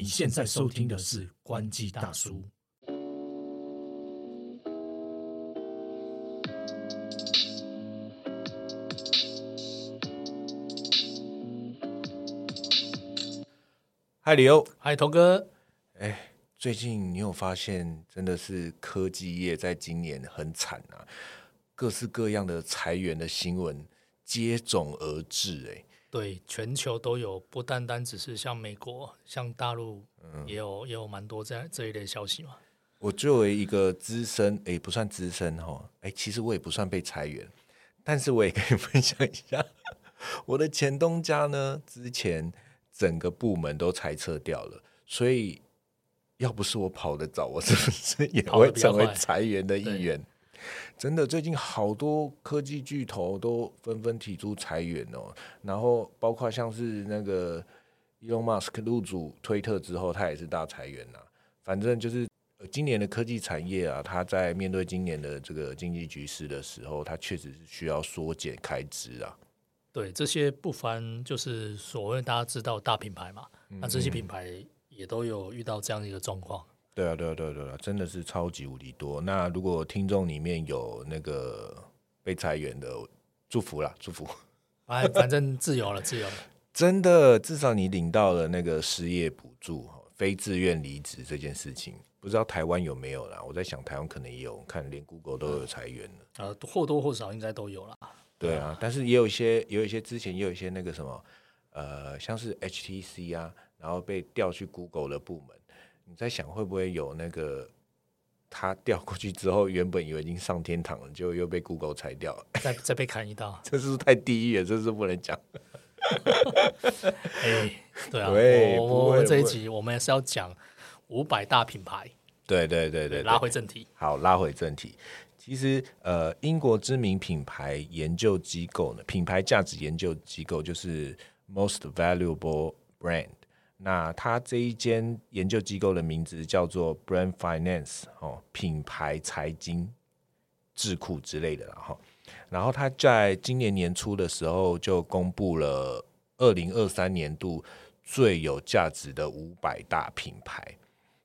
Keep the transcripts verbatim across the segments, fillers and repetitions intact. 你现在收听的是关机大叔。嗨，李欧，嗨，童哥。哎，最近你有发现，真的是科技业在今年很惨啊，各式各样的裁员的新闻接踵而至，哎。对，全球都有，不单单只是像美国，像大陆也有、嗯、也有蛮多这这一类消息嘛。我作为一个资深，哎，不算资深哈、哦，哎，其实我也不算被裁员，但是我也可以分享一下，我的前东家呢，之前整个部门都裁撤掉了，所以要不是我跑得早，我是不是也会成为裁员的一员？真的，最近好多科技巨头都纷纷提出裁员哦，然后包括像是那个 Elon Musk 入主推特之后，他也是大裁员呐、啊。反正就是今年的科技产业啊，他在面对今年的这个经济局势的时候，他确实是需要缩减开支啊。对，这些不凡就是所谓大家知道大品牌嘛，那这些品牌也都有遇到这样一个状况。对啊，对啊，对啊，对啊，真的是超级无敌多。那如果听众里面有那个被裁员的，祝福啦，祝福。哎，反正自由了，自由了。真的，至少你领到了那个失业补助，非自愿离职这件事情，不知道台湾有没有啦？我在想台湾可能也有，看连 Google 都有裁员了。呃，或多或少应该都有啦。对啊，但是也有一些，也有一些之前也有一些那个什么，呃，像是 H T C 啊，然后被调去 Google 的部门。你在想会不会有那个他调过去之后，原本以为已经上天堂了，结果又被 Google 裁掉了，再再被砍一刀，这是太地狱了，这是不能讲。哎、欸，对啊，对，我们这一集我们是要讲五百大品牌。对对对 对, 对，拉回正题。好，拉回正题。其实呃，英国知名品牌研究机构呢，品牌价值研究机构就是 Most Valuable Brand。那他这一间研究机构的名字叫做 Brand Finance、哦、品牌财经智库之类的啦、哦、然后他在今年年初的时候就公布了二零二三年度最有价值的五百大品牌。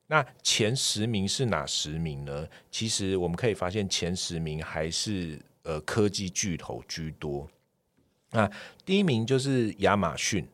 那前十名是哪十名呢？其实我们可以发现前十名还是、呃、科技巨头居多。那第一名就是亚马逊。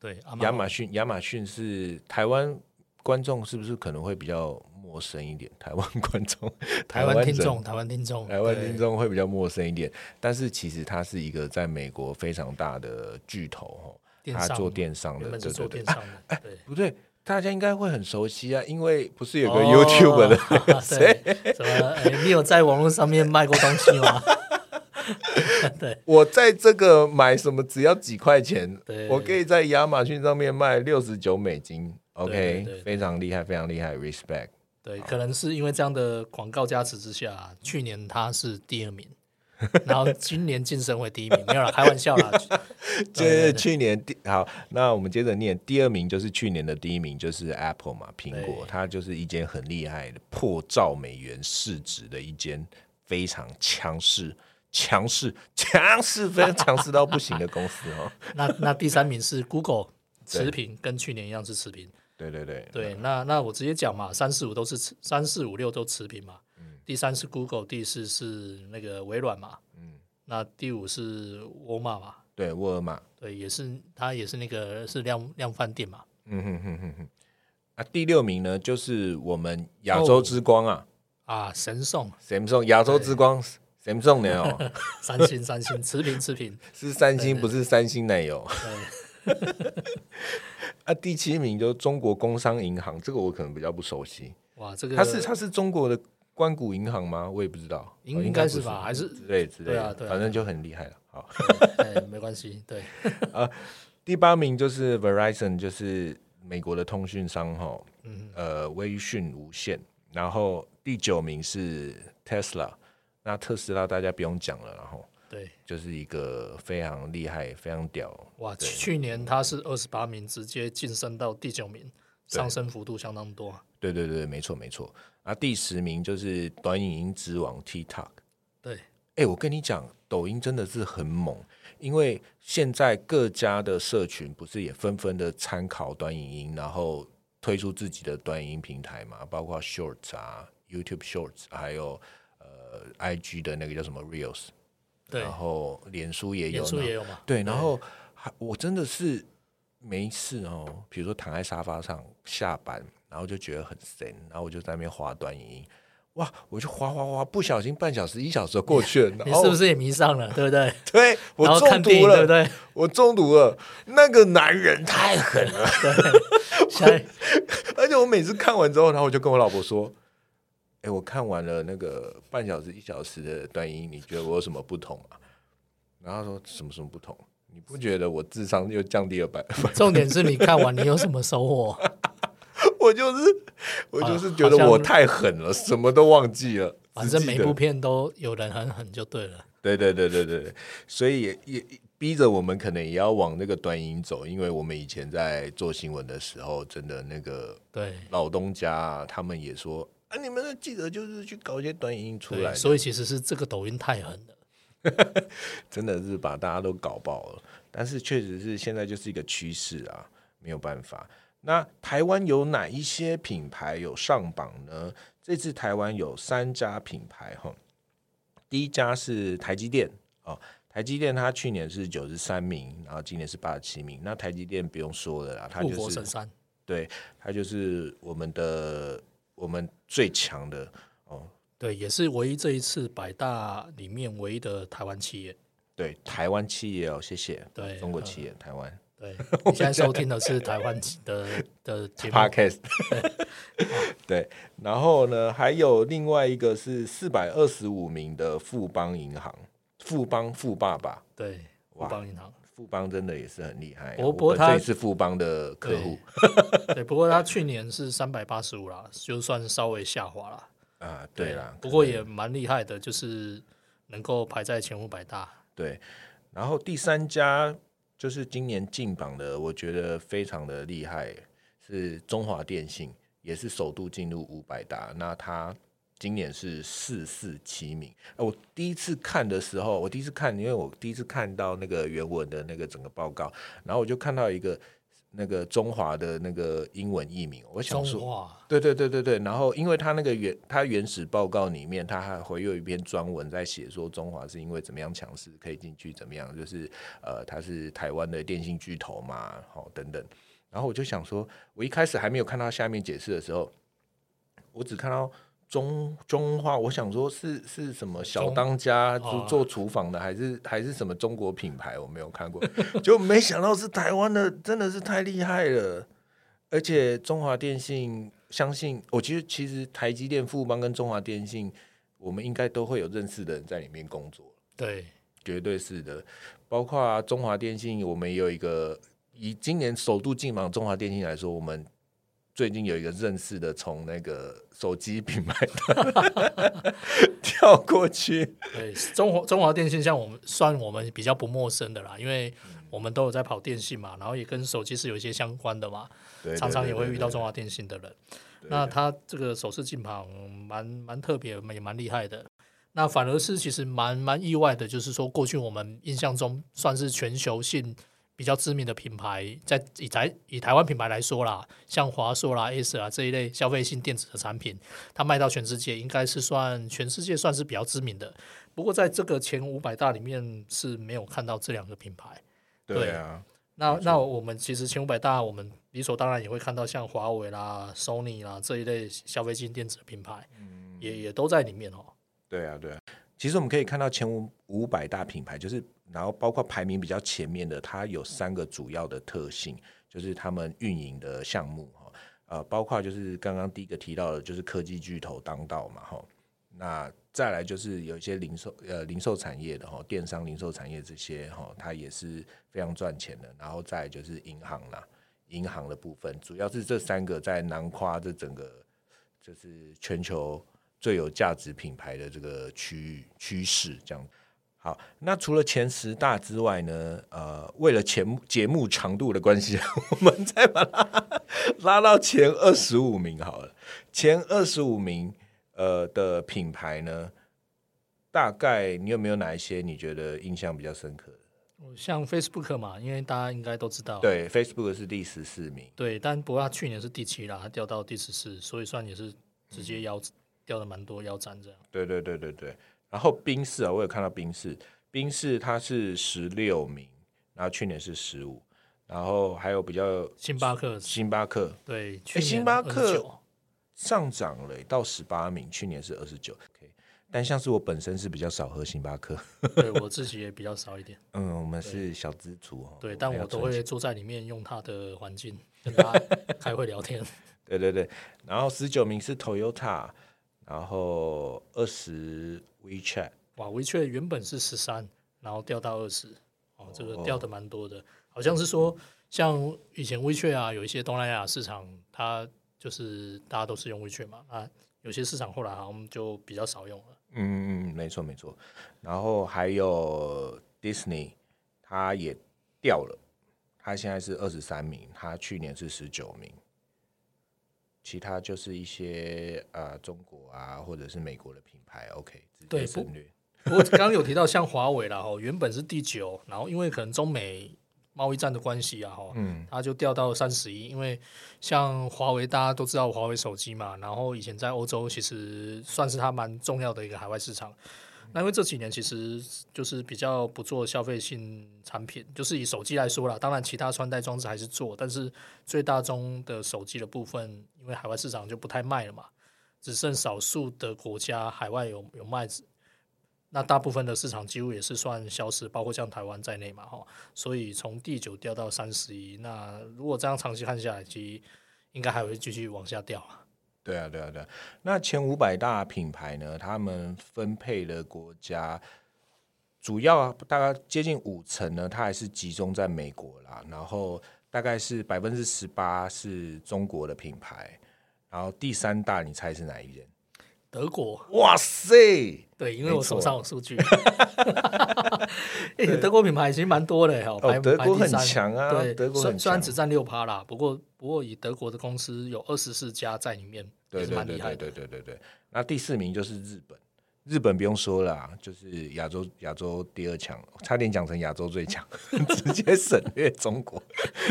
对，亚马逊，亚马逊是台湾观众是不是可能会比较陌生一点？台湾观众，台湾听众，台湾听众，台湾听众会比较陌生一点。但是其实它是一个在美国非常大的巨头，它做电商的，是做电商的。哎、啊啊，不对，大家应该会很熟悉啊，因为不是有个 YouTube 的、哦、谁？怎么、欸？你有在网络上面卖过东西吗？对，我在这个买什么只要几块钱，我可以在亚马逊上面卖六十九美金 ，OK， 对对对对，非常厉害，非常厉害 ，respect。对，可能是因为这样的广告加持之下，去年他是第二名，然后今年晋升为第一名，没有啦，开玩笑啦。就是去年第好，那我们接着念，第二名就是去年的第一名，就是 Apple 嘛，苹果，它就是一间很厉害的破兆美元市值的一间非常强势。强势强势非常强势到不行的公司、哦、那, 那第三名是 Google 持平，跟去年一样是持平。对对对对， 那, 那我直接讲嘛，三四五都是三四五六都持平嘛、嗯、第三是 Google， 第四是那个微软嘛、嗯、那第五是沃尔玛嘛，对，沃尔玛，对，也是它也是那个是量量贩店嘛。嗯哼哼哼哼、啊、第六名呢就是我们亚洲之光啊、哦、啊神送神送亚洲之光。Samsung 的哦，三星三星持平持平，是三星不是三星奶油。啊，第七名就是中国工商银行，这个我可能比较不熟悉。哇，这个它是它是中国的官股银行吗？我也不知道，应该是吧，还是之类之类的，反正就很厉害了。好，没关系，对。啊，第八名就是 Verizon， 就是美国的通讯商哈，呃，微讯无线。然后第九名是 Tesla。那特斯拉大家不用讲了，然后对，就是一个非常厉害、非常屌。哇，去年他是二十八名，直接晋升到第九名，上升幅度相当多。对对对，没错没错。啊，第十名就是短影音之王 TikTok。对，哎，我跟你讲，抖音真的是很猛，因为现在各家的社群不是也纷纷的参考短影音，然后推出自己的短影平台嘛，包括 Shorts 啊 YouTube Shorts 还有、呃、I G 的那个叫什么 Reels， 对，然后脸书也有，脸书也有嘛，对，然后我真的是没事哦，比如说躺在沙发上下班，然后就觉得很闲，然后我就在那边滑短影音，哇，我就滑滑滑，不小心半小时一小时过去了，你是不是也迷上了，对不对？对，我中毒了，对不对？我中毒了，那个男人太狠了，对而且我每次看完之后，然后我就跟我老婆说，哎，我看完了那个半小时一小时的短影音，你觉得我有什么不同吗？然后她说什么什么不同？你不觉得我智商又降低了百分之百？重点是你看完你有什么收获？我就是我就是觉得我太狠了，什么都忘记了。反正每部片都有人很狠就对了。对对对对对，所以也也逼着我们可能也要往那个短影走，因为我们以前在做新闻的时候，真的那个对老东家他们也说啊，你们的记者就是去搞一些短影出来，所以其实是这个抖音太狠了。真的是把大家都搞爆了，但是确实是现在就是一个趋势啊，没有办法。那台湾有哪一些品牌有上榜呢？这次台湾有三家品牌，第一家是台积电、哦、台积电它去年是九十三名，然后今年是八十七名。那台积电不用说了啦，它就是护国神山，对，它就是我们的我们最强的哦。对，也是唯一这一次百大里面唯一的台湾企业。对，台湾企业哦，谢谢。对，中国企业，呃、台湾。对，你现在收听的是台湾的的节目 Podcast。对，然后呢，还有另外一个是四百二十五名的富邦银行，富邦富爸爸。对，富邦银行，富邦真的也是很厉害。不过他也是富邦的客户。对，对，不过他去年是三百八十五啦，就算稍微下滑啦。啊，对啦，不过也蛮厉害的，就是能够排在前五百大。对，然后第三家就是今年进榜的，我觉得非常的厉害，是中华电信，也是首度进入五百大。那它今年是四四七名。我第一次看的时候，我第一次看，因为我第一次看到那个原文的那个整个报告，然后我就看到一个。那个中华的那个英文译名，我想说，对对对对对，然后因为他那个原他原始报告里面，他还会有一篇专文在写说中华是因为怎么样强势可以进去怎么样，就是呃，他是台湾的电信巨头嘛，好、哦、等等，然后我就想说，我一开始还没有看到下面解释的时候，我只看到中中华，我想说是是什么小当家做厨房的，还是还是什么中国品牌，我没有看过，就没想到是台湾的，真的是太厉害了。而且中华电信，相信我，其实其实台积电、富邦跟中华电信，我们应该都会有认识的人在里面工作，对，绝对是的。包括、啊、中华电信，我们也有一个以今年首度进榜中华电信来说，我们。最近有一个认识的从那个手机品牌跳过去，对，中华中华电信像我们算我们比较不陌生的啦，因为我们都有在跑电信嘛，然后也跟手机是有一些相关的嘛，对对对对对对，常常也会遇到中华电信的人。对对对对，那他这个首次进榜蛮蛮特别，也蛮厉害的。那反而是其实蛮蛮意外的，就是说过去我们印象中算是全球性。比较知名的品牌，在以台以台湾品牌来说啦，像华硕啦、Acer 啦这一类消费性电子的产品，它卖到全世界，应该是算全世界算是比较知名的。不过在这个前五百大里面是没有看到这两个品牌。对啊，對，那那我们其实前五百大，我们理所当然也会看到像华为啦、Sony 啦这一类消费性电子的品牌，嗯、也也都在里面哦。对啊，对啊。其实我们可以看到前五百大品牌，就是然后包括排名比较前面的，它有三个主要的特性，就是他们运营的项目、呃、包括就是刚刚第一个提到的，就是科技巨头当道嘛，那再来就是有一些零售、呃、零售产业的电商零售产业这些，它也是非常赚钱的。然后再来就是银行啦，银行的部分，主要是这三个在囊括这整个就是全球最有价值品牌的这个区域趋势这样。好，那除了前十大之外呢，呃，为了前节目长度的关系，我们再把它拉到前二十五名好了。前二十五名呃的品牌呢，大概你有没有哪一些你觉得印象比较深刻的？像 Facebook 嘛，因为大家应该都知道，对 ，Facebook 是第十四名，对，但不过它去年是第七啦，它掉到第十四，所以算也是直接腰、嗯、掉了蛮多腰斩这样。对对对对对。然后宾士啊，我有看到宾士，宾士它是十六名，然后去年是十五，然后还有比较星巴克，星巴克对，去年星巴克上涨了到十八名，去年是二十九。但像是我本身是比较少喝星巴克，对我自己也比较少一点。嗯，我们是小资族，对，对但我都会坐在里面用它的环境跟他开会聊天。对对对，然后十九名是 Toyota， 然后二十 WeChat， 哇 ，WeChat 原本是十三，然后掉到二十，哦，这个掉的蛮多的，好像是说像以前 WeChat 啊，有一些东南亚市场，它就是大家都是用 WeChat 嘛，啊，有些市场后来好像就比较少用了。嗯嗯，没错没错，然后还有 Disney， 它也掉了，它现在是二十三名，它去年是十九名。其他就是一些呃中国啊或者是美国的品牌 ，OK， 直接省略。我刚刚有提到像华为啦，哦，原本是第九，然后因为可能中美贸易战的关系啊，嗯，它就掉到三十一。因为像华为，大家都知道华为手机嘛，然后以前在欧洲其实算是它蛮重要的一个海外市场。那因为这几年其实就是比较不做消费性产品，就是以手机来说啦，当然其他穿戴装置还是做，但是最大宗的手机的部分，因为海外市场就不太卖了嘛，只剩少数的国家海外有有卖。那大部分的市场几乎也是算消失，包括像台湾在内嘛，所以从第九掉到三十一，那如果这样长期看下来，其实应该还会继续往下掉啊。对啊，对啊，对啊。那前五百大品牌呢，他们分配的国家主要大概接近五成呢，它还是集中在美国啦，然后大概是百分之十八是中国的品牌，然后第三大你猜是哪一人？德国，哇塞！对，因为我手上有数据。欸、德国品牌其实蛮多的哦，哦，德国很强啊。对，德国很强，虽然只占 百分之六 啦，不过不过以德国的公司有二十四家在里面，也是蛮厉害的。对对对对对对。那第四名就是日本，日本不用说啦，就是亚洲亚洲第二强，差点讲成亚洲最强，直接省略中国，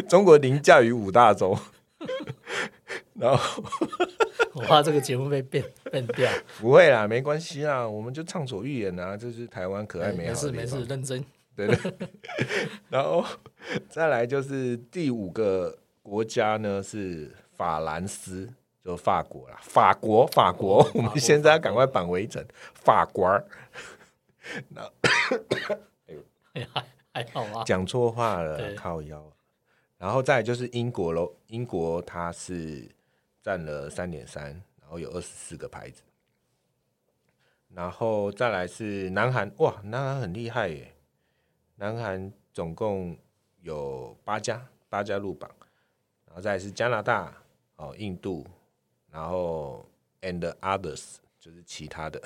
中国凌驾于五大洲。然后我怕这个节目被变变掉，不会啦，没关系啦，我们就畅所欲言啊，这是台湾可爱美好的地方。没事没事，认真。对对。然后再来就是第五个国家呢是法兰斯，就法国啦，法国法国，法国我们现在要赶快扳回一城，法国。那哎还好啊，讲错话了，靠腰。然后再来就是英国咯，英国它是占了 三点三， 然后有二十四个牌子。然后再来是南韩，哇，南韩很厉害耶，南韩总共有八家，八家入榜。然后再来是加拿大、哦、印度，然后 and others 就是其他的。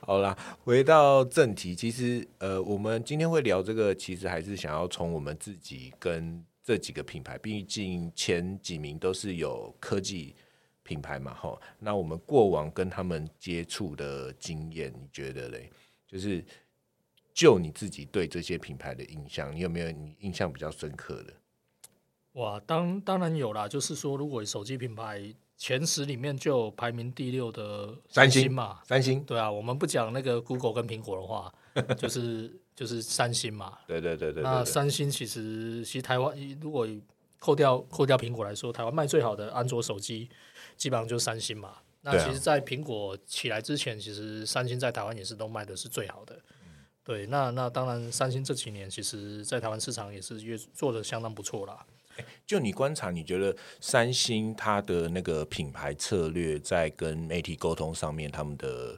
好啦，回到正题，其实呃，我们今天会聊这个，其实还是想要从我们自己跟这几个品牌，毕竟前几名都是有科技品牌嘛，吼，那我们过往跟他们接触的经验，你觉得嘞？就是就你自己对这些品牌的印象，你有没有你印象比较深刻的？哇，当当然有啦，就是说，如果手机品牌前十里面就有排名第六的三星嘛，三星，对啊，我们不讲那个 Google 跟苹果的话，就是。就是三星嘛，对对对 对, 对, 对。那三星其实，其实台湾如果扣掉扣掉苹果来说，台湾卖最好的安卓手机，基本上就是三星嘛。那其实，在苹果起来之前，其实三星在台湾也是都卖的是最好的。嗯、对，那那当然，三星这几年其实，在台湾市场也是越做的相当不错啦。就你观察，你觉得三星它的那个品牌策略在跟媒体沟通上面，他们的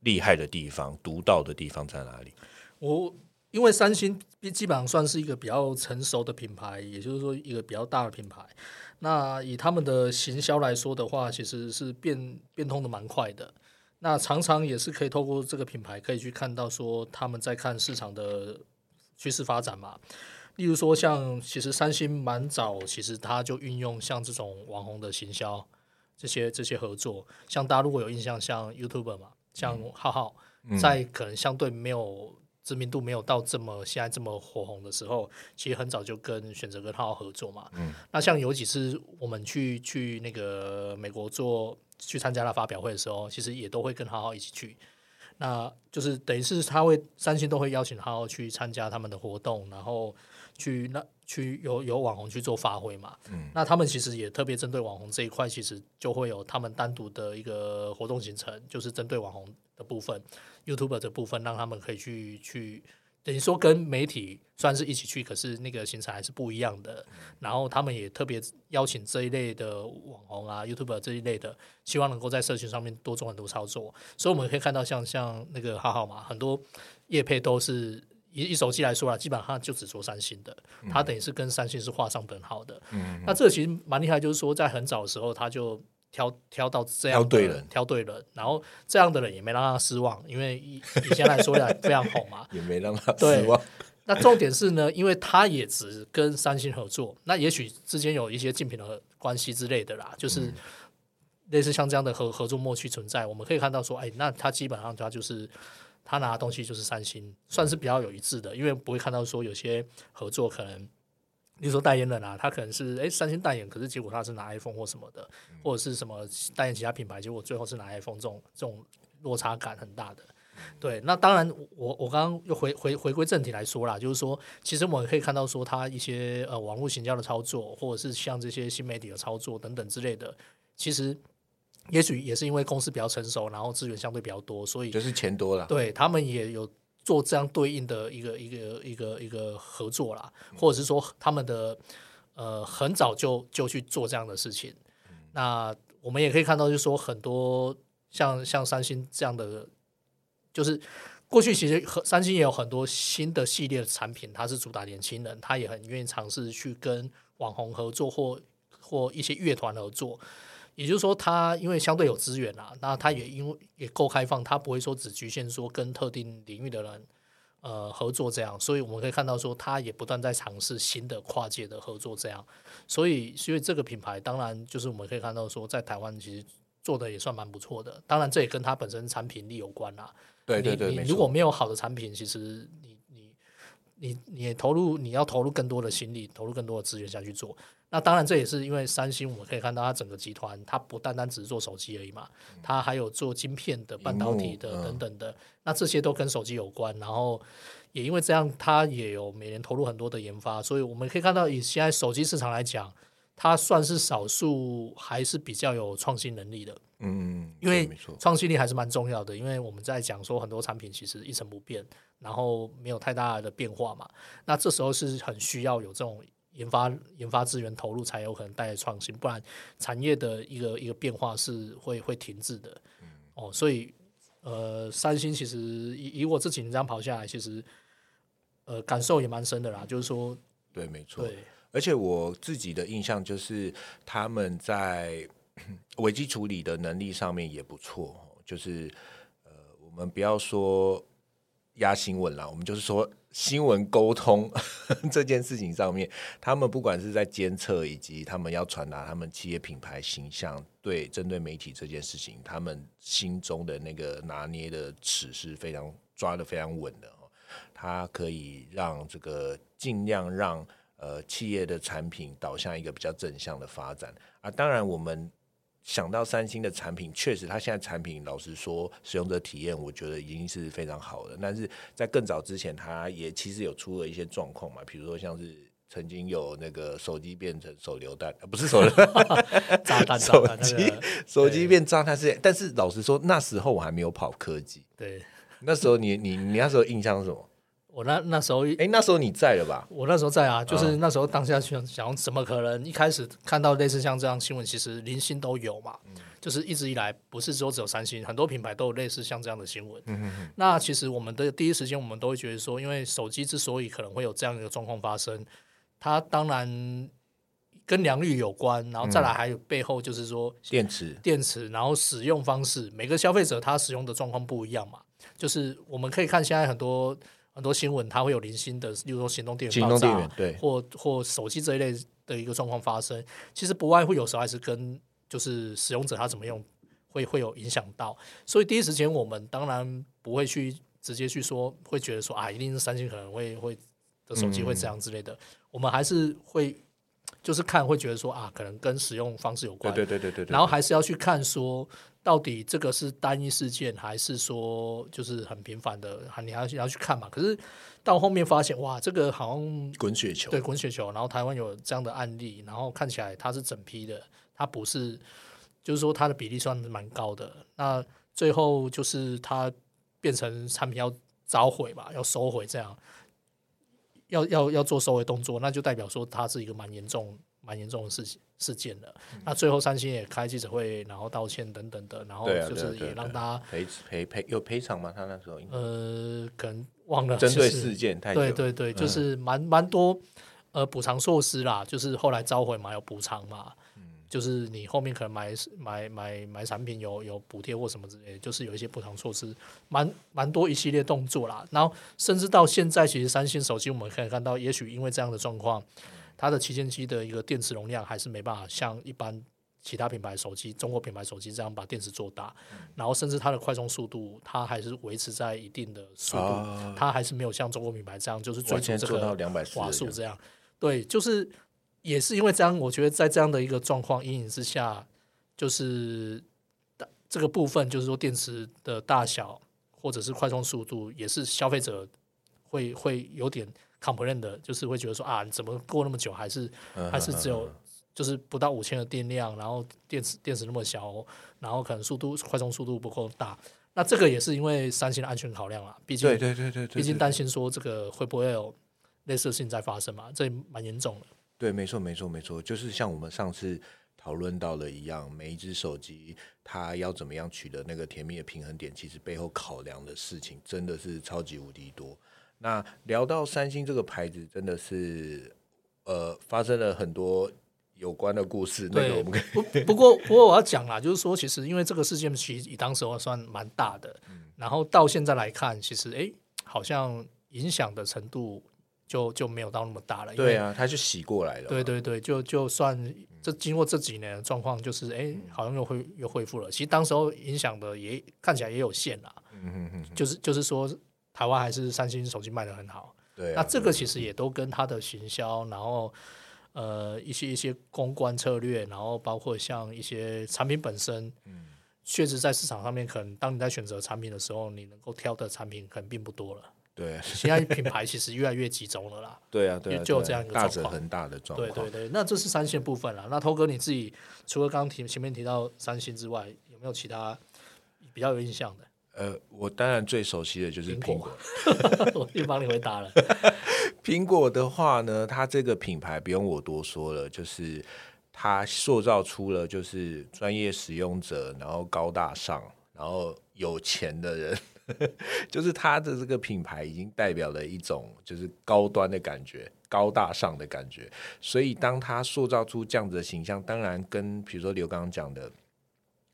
厉害的地方、独到的地方在哪里？我因为三星基本上算是一个比较成熟的品牌，也就是说一个比较大的品牌。那以他们的行销来说的话，其实是变变通的蛮快的。那常常也是可以透过这个品牌，可以去看到说他们在看市场的趋势发展嘛。例如说，像其实三星蛮早，其实他就运用像这种网红的行销，这些这些合作，像大家如果有印象，像 YouTuber 嘛，像HowHow，在可能相对没有知名度没有到这么现在这么火红的时候，其实很早就跟选择跟HowHow合作嘛。嗯，那像有几次我们去去那个美国做去参加了发表会的时候，其实也都会跟HowHow一起去。那就是等于是他会三星都会邀请HowHow去参加他们的活动，然后去那去有有网红去做发挥嘛。嗯，那他们其实也特别针对网红这一块，其实就会有他们单独的一个活动行程，就是针对网红的部分 YouTuber 的部分，让他们可以去去等于说跟媒体算是一起去，可是那个行程还是不一样的。然后他们也特别邀请这一类的网红啊 YouTuber 这一类的，希望能够在社群上面多做很多操作。所以我们可以看到像像那个HowHow嘛，很多业配都是以手机来说啦，基本上它就只做三星的，它等于是跟三星是画上等号的。嗯，那这其实蛮厉害，就是说在很早的时候他就挑挑到这样的人，挑对人，然后这样的人也没让他失望，因为以前来说非常红嘛，也没让他失望。那重点是呢，因为他也只跟三星合作，那也许之间有一些竞品的关系之类的啦，就是类似像这样的合合作默契存在。我们可以看到说，哎，那他基本上他就是他拿的东西就是三星，算是比较有一致的，因为不会看到说有些合作可能。例如说代言人啊，他可能是哎三星代言，可是结果他是拿 iPhone 或什么的，或者是什么代言其他品牌，结果最后是拿 iPhone， 这种这种落差感很大的。对，那当然我我刚刚又回回回归正题来说啦，就是说其实我们可以看到说他一些呃网络行销的操作，或者是像这些新媒体的操作等等之类的，其实。也许也是因为公司比较成熟，然后资源相对比较多，所以就是钱多了。对，他们也有做这样对应的一个一个一个一个合作啦，或者是说他们的呃很早就就去做这样的事情。那我们也可以看到，就是说很多像像三星这样的，就是过去其实三星也有很多新的系列的产品，它是主打年轻人，他也很愿意尝试去跟网红合作或或一些乐团合作。也就是说他因为相对有资源啦，那他也因为也够开放，他不会说只局限说跟特定领域的人呃合作这样，所以我们可以看到说他也不断在尝试新的跨界的合作这样，所以所以这个品牌当然就是我们可以看到说在台湾其实做的也算蛮不错的，当然这也跟他本身产品力有关啦。对对对，你你如果没有好的产品，其实你你你你也投入你要投入更多的心力，投入更多的资源下去做。那当然这也是因为三星我们可以看到它整个集团，它不单单只是做手机而已嘛，它还有做晶片的半导体的等等的，那这些都跟手机有关，然后也因为这样它也有每年投入很多的研发，所以我们可以看到以现在手机市场来讲，它算是少数还是比较有创新能力的。嗯，因为创新力还是蛮重要的，因为我们在讲说很多产品其实一成不变，然后没有太大的变化嘛，那这时候是很需要有这种研发研发资源投入才有可能带来创新，不然产业的一个一个变化是会会停滞的。哦，所以呃，三星其实 以, 以我自己这样跑下来，其实呃感受也蛮深的啦。就是说，对，没错。而且我自己的印象就是他们在危机处理的能力上面也不错。就是呃，我们不要说压新闻啦，我们就是说。新闻沟通呵呵这件事情上面，他们不管是在监测以及他们要传达他们企业品牌形象，对针对媒体这件事情，他们心中的那个拿捏的尺是非常抓得非常稳的。它可以让这个尽量让呃企业的产品导向一个比较正向的发展啊。当然，我们想到三星的产品，确实它现在产品老实说使用者体验我觉得已经是非常好的，但是在更早之前它也其实有出了一些状况嘛，比如说像是曾经有那个手机变成手榴弹、啊、不是手榴弹炸弹手机、那個、手机变炸弹是，但是老实说那时候我还没有跑科技。对，那时候你你你那时候印象是什么？我 那, 那时候哎，那时候你在了吧？我那时候在啊，就是那时候当下想想怎么可能一开始看到类似像这样新闻，其实零星都有嘛、嗯、就是一直以来不是说只有三星，很多品牌都有类似像这样的新闻、嗯、哼哼。那其实我们的第一时间我们都会觉得说，因为手机之所以可能会有这样一个状况发生，它当然跟良率有关，然后再来还有背后就是说、嗯、电池电池然后使用方式，每个消费者他使用的状况不一样嘛，就是我们可以看现在很多很多新闻它会有零星的，例如说行动电源爆炸，对，或或手机这一类的一个状况发生，其实不外乎有时候还是跟就是使用者他怎么用会会有影响到，所以第一时间我们当然不会去直接去说，会觉得说啊，一定是三星可能会会的手机会这样之类的。嗯、我们还是会就是看，会觉得说啊，可能跟使用方式有关。对对对 对, 对, 对。然后还是要去看说，到底这个是单一事件，还是说就是很频繁的？你还要去看嘛？可是到后面发现，哇，这个好像滚雪球，对，滚雪球。然后台湾有这样的案例，然后看起来它是整批的，它不是，就是说它的比例算是蛮高的。那最后就是它变成产品要召回吧，要收回，这样要要要做收回动作，那就代表说它是一个蛮严重、蛮严重的事情事件了。嗯、那最后三星也开记者会，然后道歉等等的，然后就是也让他赔赔赔有赔偿吗？他那时候呃，可能忘了针对事件太久，对对对，就是蛮蛮多呃补偿措施啦，就是后来召回嘛，有补偿嘛。就是你后面可能买买买买产品有有补贴或什么之类的，就是有一些补偿措施，蛮蛮多一系列动作啦。然后甚至到现在，其实三星手机我们可以看到，也许因为这样的状况，它的旗舰机的一个电池容量还是没办法像一般其他品牌手机、中国品牌手机这样把电池做大。然后甚至它的快充速度，它还是维持在一定的速度，哦、它还是没有像中国品牌这样就是追求这个瓦数这样。对，就是。也是因为这样，我觉得在这样的一个状况阴影之下，就是这个部分，就是说电池的大小或者是快充速度，也是消费者会会有点 complain 的，就是会觉得说啊，怎么过那么久，还是还是只有就是不到五千的电量，然后电池电池那么小，然后可能速度快充速度不够大。那这个也是因为三星的安全考量啦，毕竟对对对对，毕竟担心说这个会不会有类似的事情在发生嘛，这蛮严重的。对，没错没错没错，就是像我们上次讨论到了一样，每一只手机它要怎么样取得那个甜蜜的平衡点，其实背后考量的事情真的是超级无敌多。那聊到三星这个牌子，真的是呃发生了很多有关的故事。那个我们可以 不, 不过不过我要讲啦，就是说其实因为这个事件其实以当时算蛮大的，嗯、然后到现在来看，其实哎好像影响的程度就就没有到那么大了。对啊，他就洗过来了。对对对，就就算这经过这几年的状况，就是哎，好像又恢又恢复了。其实当时候影响的也看起来也有限啦。嗯哼哼，就是就是说，台湾还是三星手机卖得很好。对啊，那这个其实也都跟他的行销，然后呃一些一些公关策略，然后包括像一些产品本身，嗯，确实在市场上面，可能当你在选择产品的时候，你能够挑的产品可能并不多了。对，现在品牌其实越来越集中了啦。对啊，对啊，就这样一个状况，大者很大的状况。对对对，那这是三星部分啦。那头哥你自己，除了刚刚前面提到三星之外，有没有其他比较有印象的？呃，我当然最熟悉的就是苹果，苹果我就帮你回答了。苹果的话呢，它这个品牌不用我多说了，就是它塑造出了就是专业使用者，然后高大上，然后有钱的人。就是它的这个品牌已经代表了一种就是高端的感觉，高大上的感觉，所以当它塑造出这样子的形象，当然跟比如说刘刚刚讲的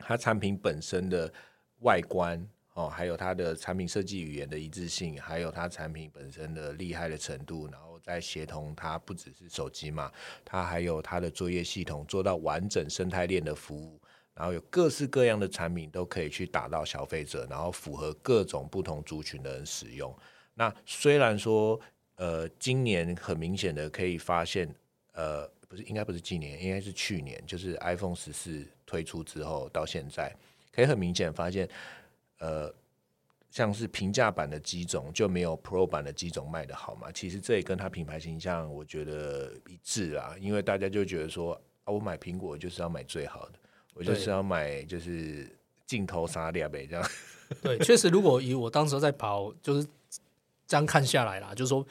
它产品本身的外观，哦，还有它的产品设计语言的一致性，还有它产品本身的厉害的程度，然后再协同它不只是手机嘛，它还有它的作业系统做到完整生态链的服务，然后有各式各样的产品都可以去打到消费者，然后符合各种不同族群的人使用。那虽然说呃，今年很明显的可以发现呃，不是应该不是今年，应该是去年，就是 iPhone 十四 推出之后到现在，可以很明显发现呃，像是平价版的机种就没有 Pro 版的机种卖得好嘛。其实这也跟它品牌形象我觉得一致啦，因为大家就觉得说，啊，我买苹果就是要买最好的，我就是要买就是镜头沙粒呗，这样。对，确实，如果以我当时在跑，就是这样看下来啦，就是说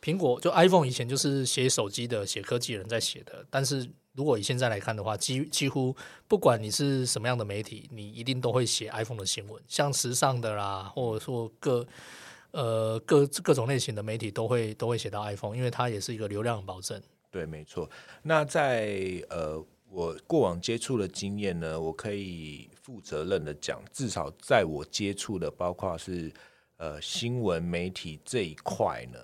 苹果就 iPhone 以前就是写手机的、写科技的人在写的，但是如果以现在来看的话，几几乎不管你是什么样的媒体，你一定都会写 iPhone 的新闻，像时尚的啦，或者说各呃各各种类型的媒体都会都会写到 iPhone， 因为它也是一个流量的保证。对，没错。那在呃。我过往接触的经验呢，我可以负责任的讲，至少在我接触的，包括是呃新闻媒体这一块呢，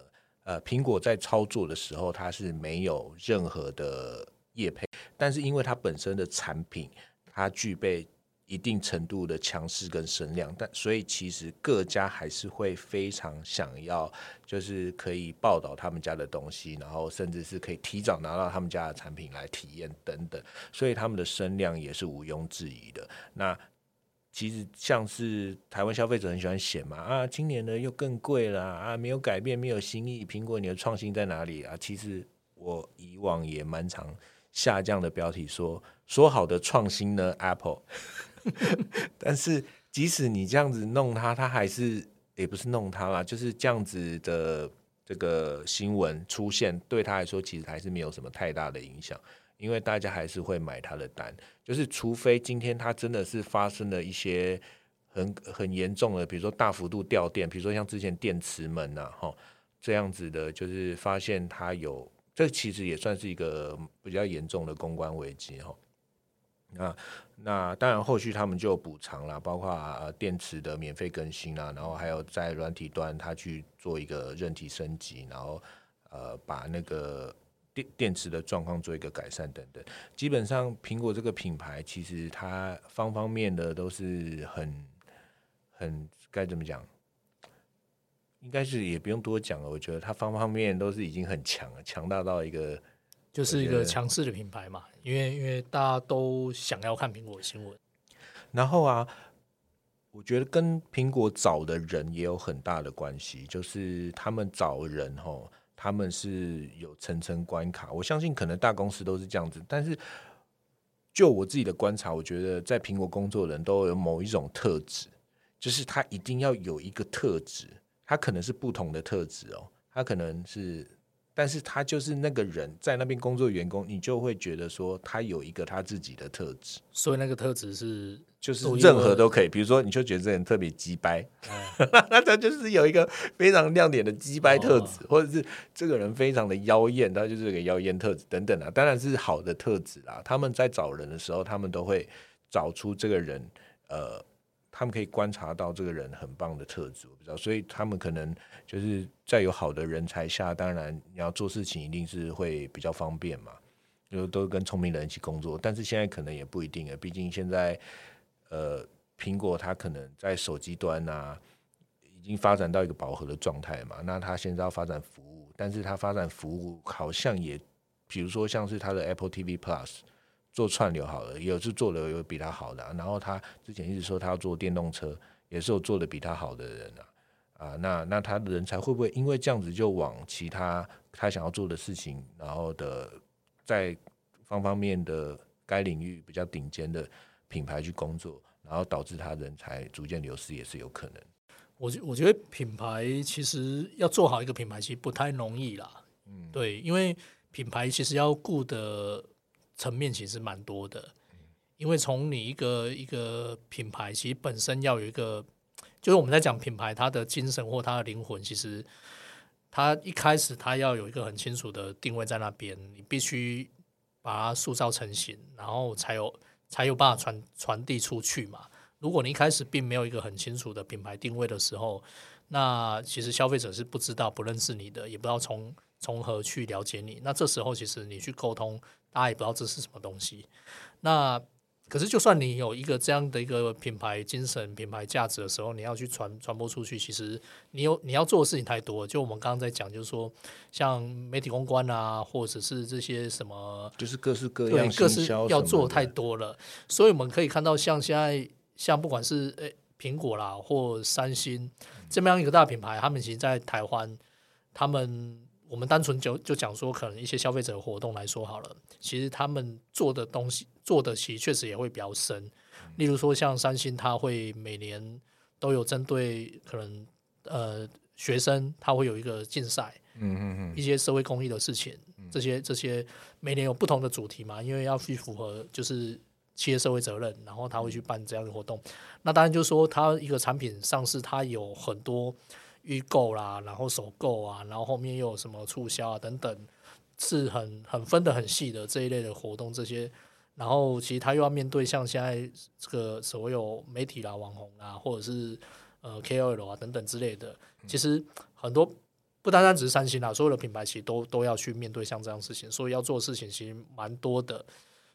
呃，苹果在操作的时候，它是没有任何的业配，但是因为它本身的产品，它具备一定程度的强势跟声量，但所以其实各家还是会非常想要就是可以报道他们家的东西，然后甚至是可以提早拿到他们家的产品来体验等等，所以他们的声量也是毋庸置疑的。那其实像是台湾消费者很喜欢写嘛，啊，今年的又更贵了啊，没有改变，没有新意，苹果你的创新在哪里啊？其实我以往也蛮常下这样的标题说，说好的创新呢 Apple 但是即使你这样子弄它，它还是也不是弄它啦，就是这样子的这个新闻出现，对它来说其实还是没有什么太大的影响，因为大家还是会买他的单，就是除非今天他真的是发生了一些 很, 很严重的，比如说大幅度掉电，比如说像之前电池门啊这样子的，就是发现他有，这其实也算是一个比较严重的公关危机。那, 那当然后续他们就补偿啦，包括、呃、电池的免费更新啦，然后还有在软体端他去做一个韧体升级，然后、呃、把那个电池的状况做一个改善等等。基本上苹果这个品牌其实它方方面的都是很很该怎么讲，应该是也不用多讲了，我觉得它方方面面都是已经很强了，强大到一个就是一个强势的品牌嘛，因为因为大家都想要看苹果的新闻。然后啊，我觉得跟苹果找的人也有很大的关系，就是他们找人吼，他们是有层层关卡，我相信可能大公司都是这样子，但是就我自己的观察，我觉得在苹果工作的人都有某一种特质，就是他一定要有一个特质，他可能是不同的特质哦，他可能是，但是他就是那个人在那边工作的员工，你就会觉得说他有一个他自己的特质，所以那个特质是就是任何都可以，比如说你就觉得这人特别鸡掰、嗯、那他就是有一个非常亮点的鸡掰特质、哦、或者是这个人非常的妖艳，他就是个妖艳特质等等啊，当然是好的特质啦。他们在找人的时候，他们都会找出这个人呃，他们可以观察到这个人很棒的特质，我不知道，所以他们可能就是在有好的人才下，当然你要做事情一定是会比较方便嘛，就都跟聪明人一起工作，但是现在可能也不一定了，毕竟现在呃，苹果它可能在手机端啊，已经发展到一个饱和的状态嘛。那它现在要发展服务，但是它发展服务好像也，比如说像是它的 Apple T V Plus 做串流好了，也有是做的有比它好的、啊。然后它之前一直说它要做电动车，也是有做的比它好的人啊。啊，那那它的人才会不会因为这样子就往其他它想要做的事情，然后的在方方面的该领域比较顶尖的品牌去工作，然后导致他人才逐渐流失也是有可能。我我觉得品牌其实要做好一个品牌其实不太容易啦、嗯、对，因为品牌其实要顾的层面其实蛮多的、嗯、因为从你一个一个品牌其实本身要有一个，就是我们在讲品牌它的精神或它的灵魂，其实它一开始它要有一个很清楚的定位在那边，你必须把它塑造成型，然后才有才有办法 传, 传递出去嘛。如果你一开始并没有一个很清楚的品牌定位的时候，那其实消费者是不知道不认识你的，也不知道从从何去了解你，那这时候其实你去沟通大家也不知道这是什么东西。那可是就算你有一个这样的一个品牌精神品牌价值的时候，你要去 传, 传播出去，其实 你, 有你要做的事情太多了。就我们刚刚在讲，就是说像媒体公关啊，或者是这些什么，就是各式各样行销要做太多了。所以我们可以看到像现在像不管是苹果啦或三星这么样一个大品牌，他们其实在台湾，他们我们单纯 就, 就讲说可能一些消费者活动来说好了，其实他们做的东西做的其实确实也会比较深。例如说像三星，他会每年都有针对可能呃学生，他会有一个竞赛，嗯嗯嗯，一些社会公益的事情，这些这些每年有不同的主题嘛，因为要去符合就是企业社会责任，然后他会去办这样的活动。那当然就是说他一个产品上市，他有很多预购啦，然后首购啊，然后后面又有什么促销啊等等，是很很分得很细的这一类的活动这些。然后其实他又要面对像现在这个所有媒体啦、网红啦，或者是呃 K O L 啊等等之类的。其实很多不单单只是三星啦，所有的品牌其实都都要去面对像这样的事情，所以要做的事情其实蛮多的。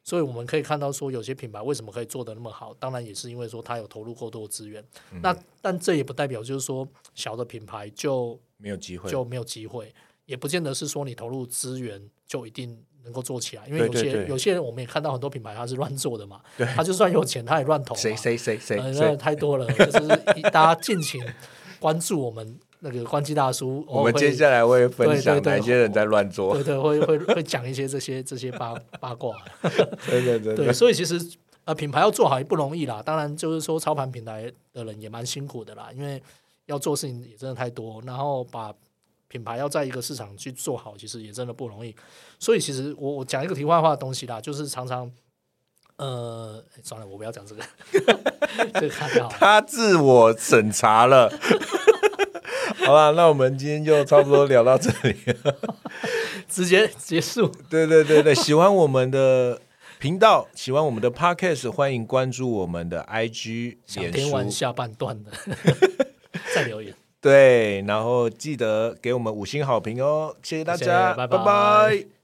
所以我们可以看到说有些品牌为什么可以做得那么好，当然也是因为说它有投入够多的资源、嗯、那但这也不代表就是说小的品牌就没有机会就没有机会，也不见得是说你投入资源就一定能够做起来，因为有些对对对有些人我们也看到很多品牌他是乱做的嘛，他就算有钱他也乱投嘛，谁谁谁谁、呃、那太多了就是大家尽情关注我们那个关机大叔，我们接下来会分享哪些人在乱做，对 对, 对, 对, 对, 对, 对, 对, 对会会讲一些这些这些八八卦对对 对, 对, 对所以其实呃品牌要做好也不容易啦，当然就是说操盘品牌的人也蛮辛苦的啦，因为要做事情也真的太多，然后把品牌要在一个市场去做好其实也真的不容易，所以其实 我, 我讲一个题外话的东西啦，就是常常呃算了我不要讲这个这个好他自我审查了好啦，那我们今天就差不多聊到这里了直接结束，对对对对，喜欢我们的频道喜欢我们的 podcast 欢迎关注我们的 I G 想听完下半段的再留言，对，然后记得给我们五星好评哦，谢谢大家，谢谢，拜拜。拜拜。